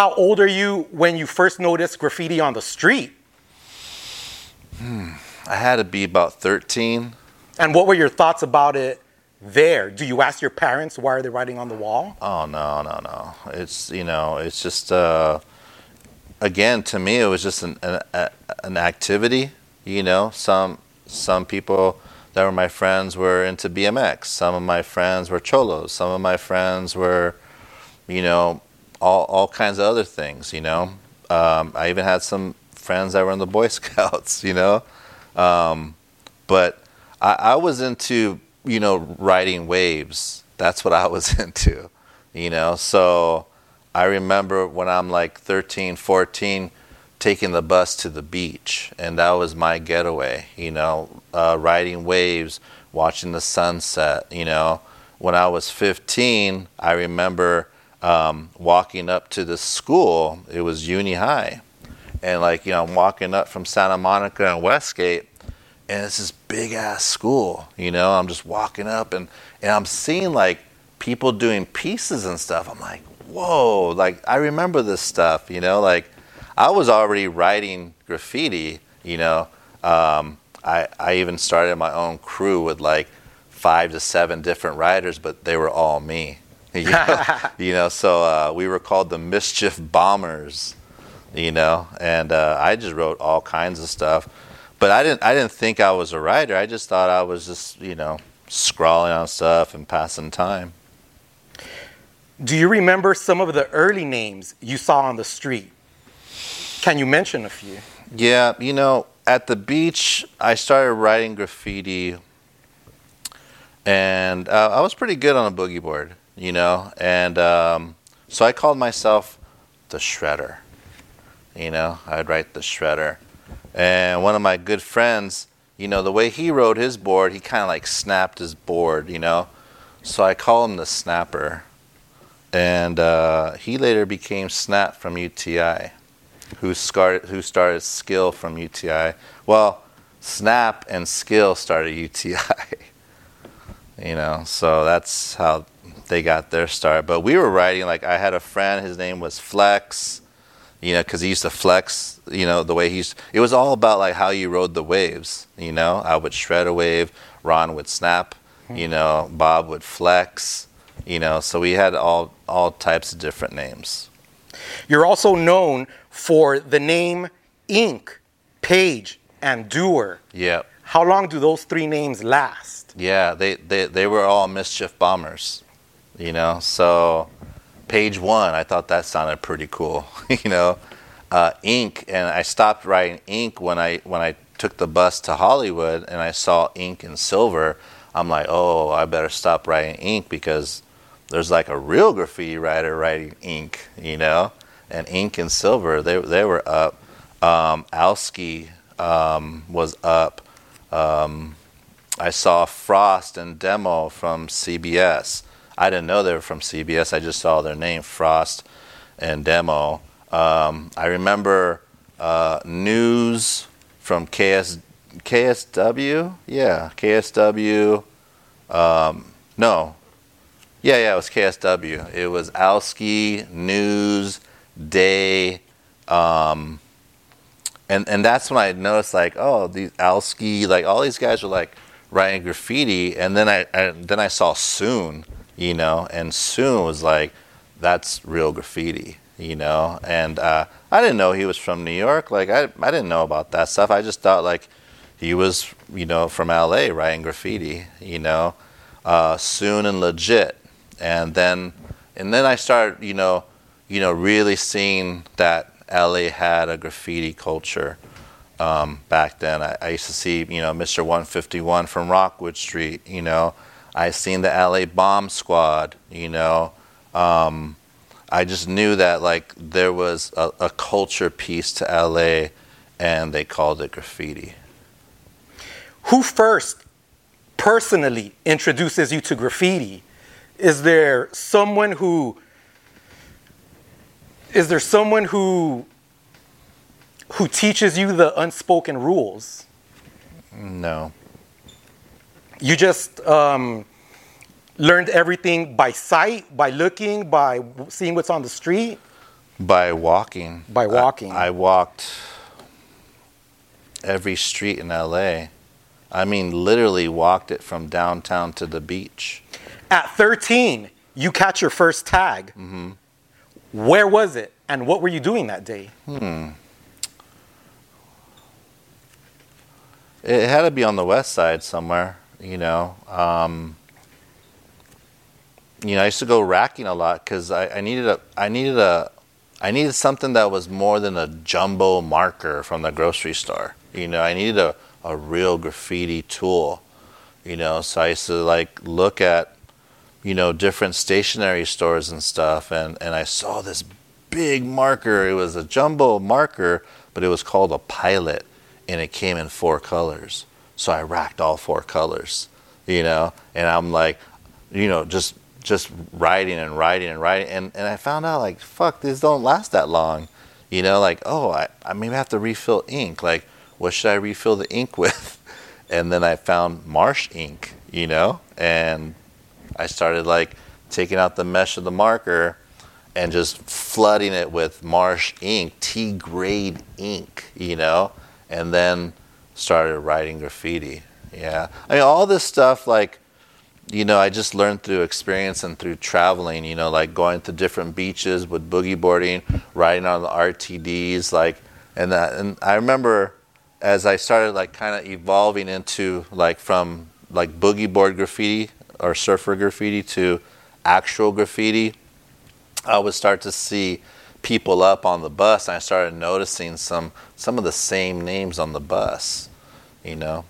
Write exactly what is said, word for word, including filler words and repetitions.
How old are you when you first noticed graffiti on the street? Hmm. I had to be about thirteen. And what were your thoughts about it there? Do you ask your parents, why are they writing on the wall? Oh, no, no, no. It's, you know, it's just, uh, again, to me, it was just an an, an activity, you know. Some some people that were my friends were into B M X. Some of my friends were cholos. Some of my friends were, you know, all all kinds of other things, you know. Um, I even had some friends that were in the Boy Scouts, you know. Um, but I, I was into, you know, riding waves. That's what I was into, you know. So I remember when I'm like thirteen, fourteen, taking the bus to the beach. And that was my getaway, you know, uh, riding waves, watching the sunset, you know. When I was fifteen, I remember um, walking up to the school. It was Uni High. And, like, you know, I'm walking up from Santa Monica and Westgate, and it's this big-ass school, you know. I'm just walking up, and, and I'm seeing, like, people doing pieces and stuff. I'm like, whoa, like, I remember this stuff, you know. Like, I was already writing graffiti, you know. Um, I, I even started my own crew with, like, five to seven different writers, but they were all me, you know. You know, so uh, we were called the Mischief Bombers. You know, and uh, I just wrote all kinds of stuff, but I didn't. I didn't think I was a writer. I just thought I was just, you know, scrawling on stuff and passing time. Do you remember some of the early names you saw on the street? Can you mention a few? Yeah, you know, at the beach, I started writing graffiti, and uh, I was pretty good on a boogie board, you know, and um, so I called myself the Shredder. You know, I'd write the Shredder. And one of my good friends, you know, the way he rode his board, he kind of like snapped his board, you know. So I call him the Snapper. And uh, he later became Snap from U T I, who started, who started Skill from U T I. Well, Snap and Skill started U T I, you know. So that's how they got their start. But we were writing, like, I had a friend, his name was Flex. You know, because he used to flex, you know, the way he used to, it was all about, like, how you rode the waves, you know. I would shred a wave, Ron would snap, you know, Bob would flex, you know. So we had all, all types of different names. You're also known for the name Ink, Page, and Doer. Yeah. How long do those three names last? Yeah, they, they, they were all Mischief Bombers, you know, so... Page One, I thought that sounded pretty cool, you know. Uh, Ink, and I stopped writing Ink when I when I took the bus to Hollywood and I saw Ink and Silver. I'm like, oh, I better stop writing Ink because there's like a real graffiti writer writing Ink, you know. And Ink and Silver, they they were up. Um, Owlski um, was up. Um, I saw Frost and Demo from C B S. I didn't know they were from C B S. I just saw their name, Frost and Demo. Um, I remember uh, News from K S, K S W. Yeah, K S W. Um, no. Yeah, yeah, it was K S W. It was Owlski, News, Day. Um, and, and that's when I noticed, like, oh, these Owlski, like, all these guys were, like, writing graffiti. And then I, I then I saw Soon. You know, and Soon was like, that's real graffiti, you know. And uh, I didn't know he was from New York. Like, I, I didn't know about that stuff. I just thought, like, he was, you know, from L A writing graffiti, you know. Uh, Soon and Legit. And then and then I started, you know, you know, really seeing that L A had a graffiti culture um, back then. I, I used to see, you know, Mister one fifty-one from Rockwood Street, you know. I seen the L A. Bomb Squad, you know. Um, I just knew that, like, there was a, a culture piece to L A, and they called it graffiti. Who first personally introduces you to graffiti? Is there someone who, is there someone who, who teaches you the unspoken rules? No. You just um, learned everything by sight, by looking, by seeing what's on the street? By walking. By walking. I, I walked every street in L A. I mean, literally walked it from downtown to the beach. At thirteen, you catch your first tag. Mm-hmm. Where was it, and what were you doing that day? Hmm. It had to be on the west side somewhere, you know. Um, you know, I used to go racking a lot because I, I needed a, I needed a, I needed something that was more than a jumbo marker from the grocery store. You know, I needed a, a real graffiti tool. You know, so I used to like look at, you know, different stationery stores and stuff, and, and I saw this big marker. It was a jumbo marker, but it was called a Pilot. And it came in four colors. So I racked all four colors, you know? And I'm like, you know, just just writing and writing and writing. And, and I found out, like, fuck, these don't last that long. You know, like, oh, I, I maybe have to refill ink. Like, what should I refill the ink with? And then I found Marsh ink, you know? And I started, like, taking out the mesh of the marker and just flooding it with Marsh ink, T-grade ink, you know? And then started writing graffiti. Yeah. I mean, all this stuff, like, you know, I just learned through experience and through traveling, you know, like going to different beaches with boogie boarding, riding on the R T Ds, like, and that. And I remember as I started, like, kind of evolving into, like, from, like, boogie board graffiti or surfer graffiti to actual graffiti, I would start to see people up on the bus, and I started noticing some some of the same names on the bus, you know.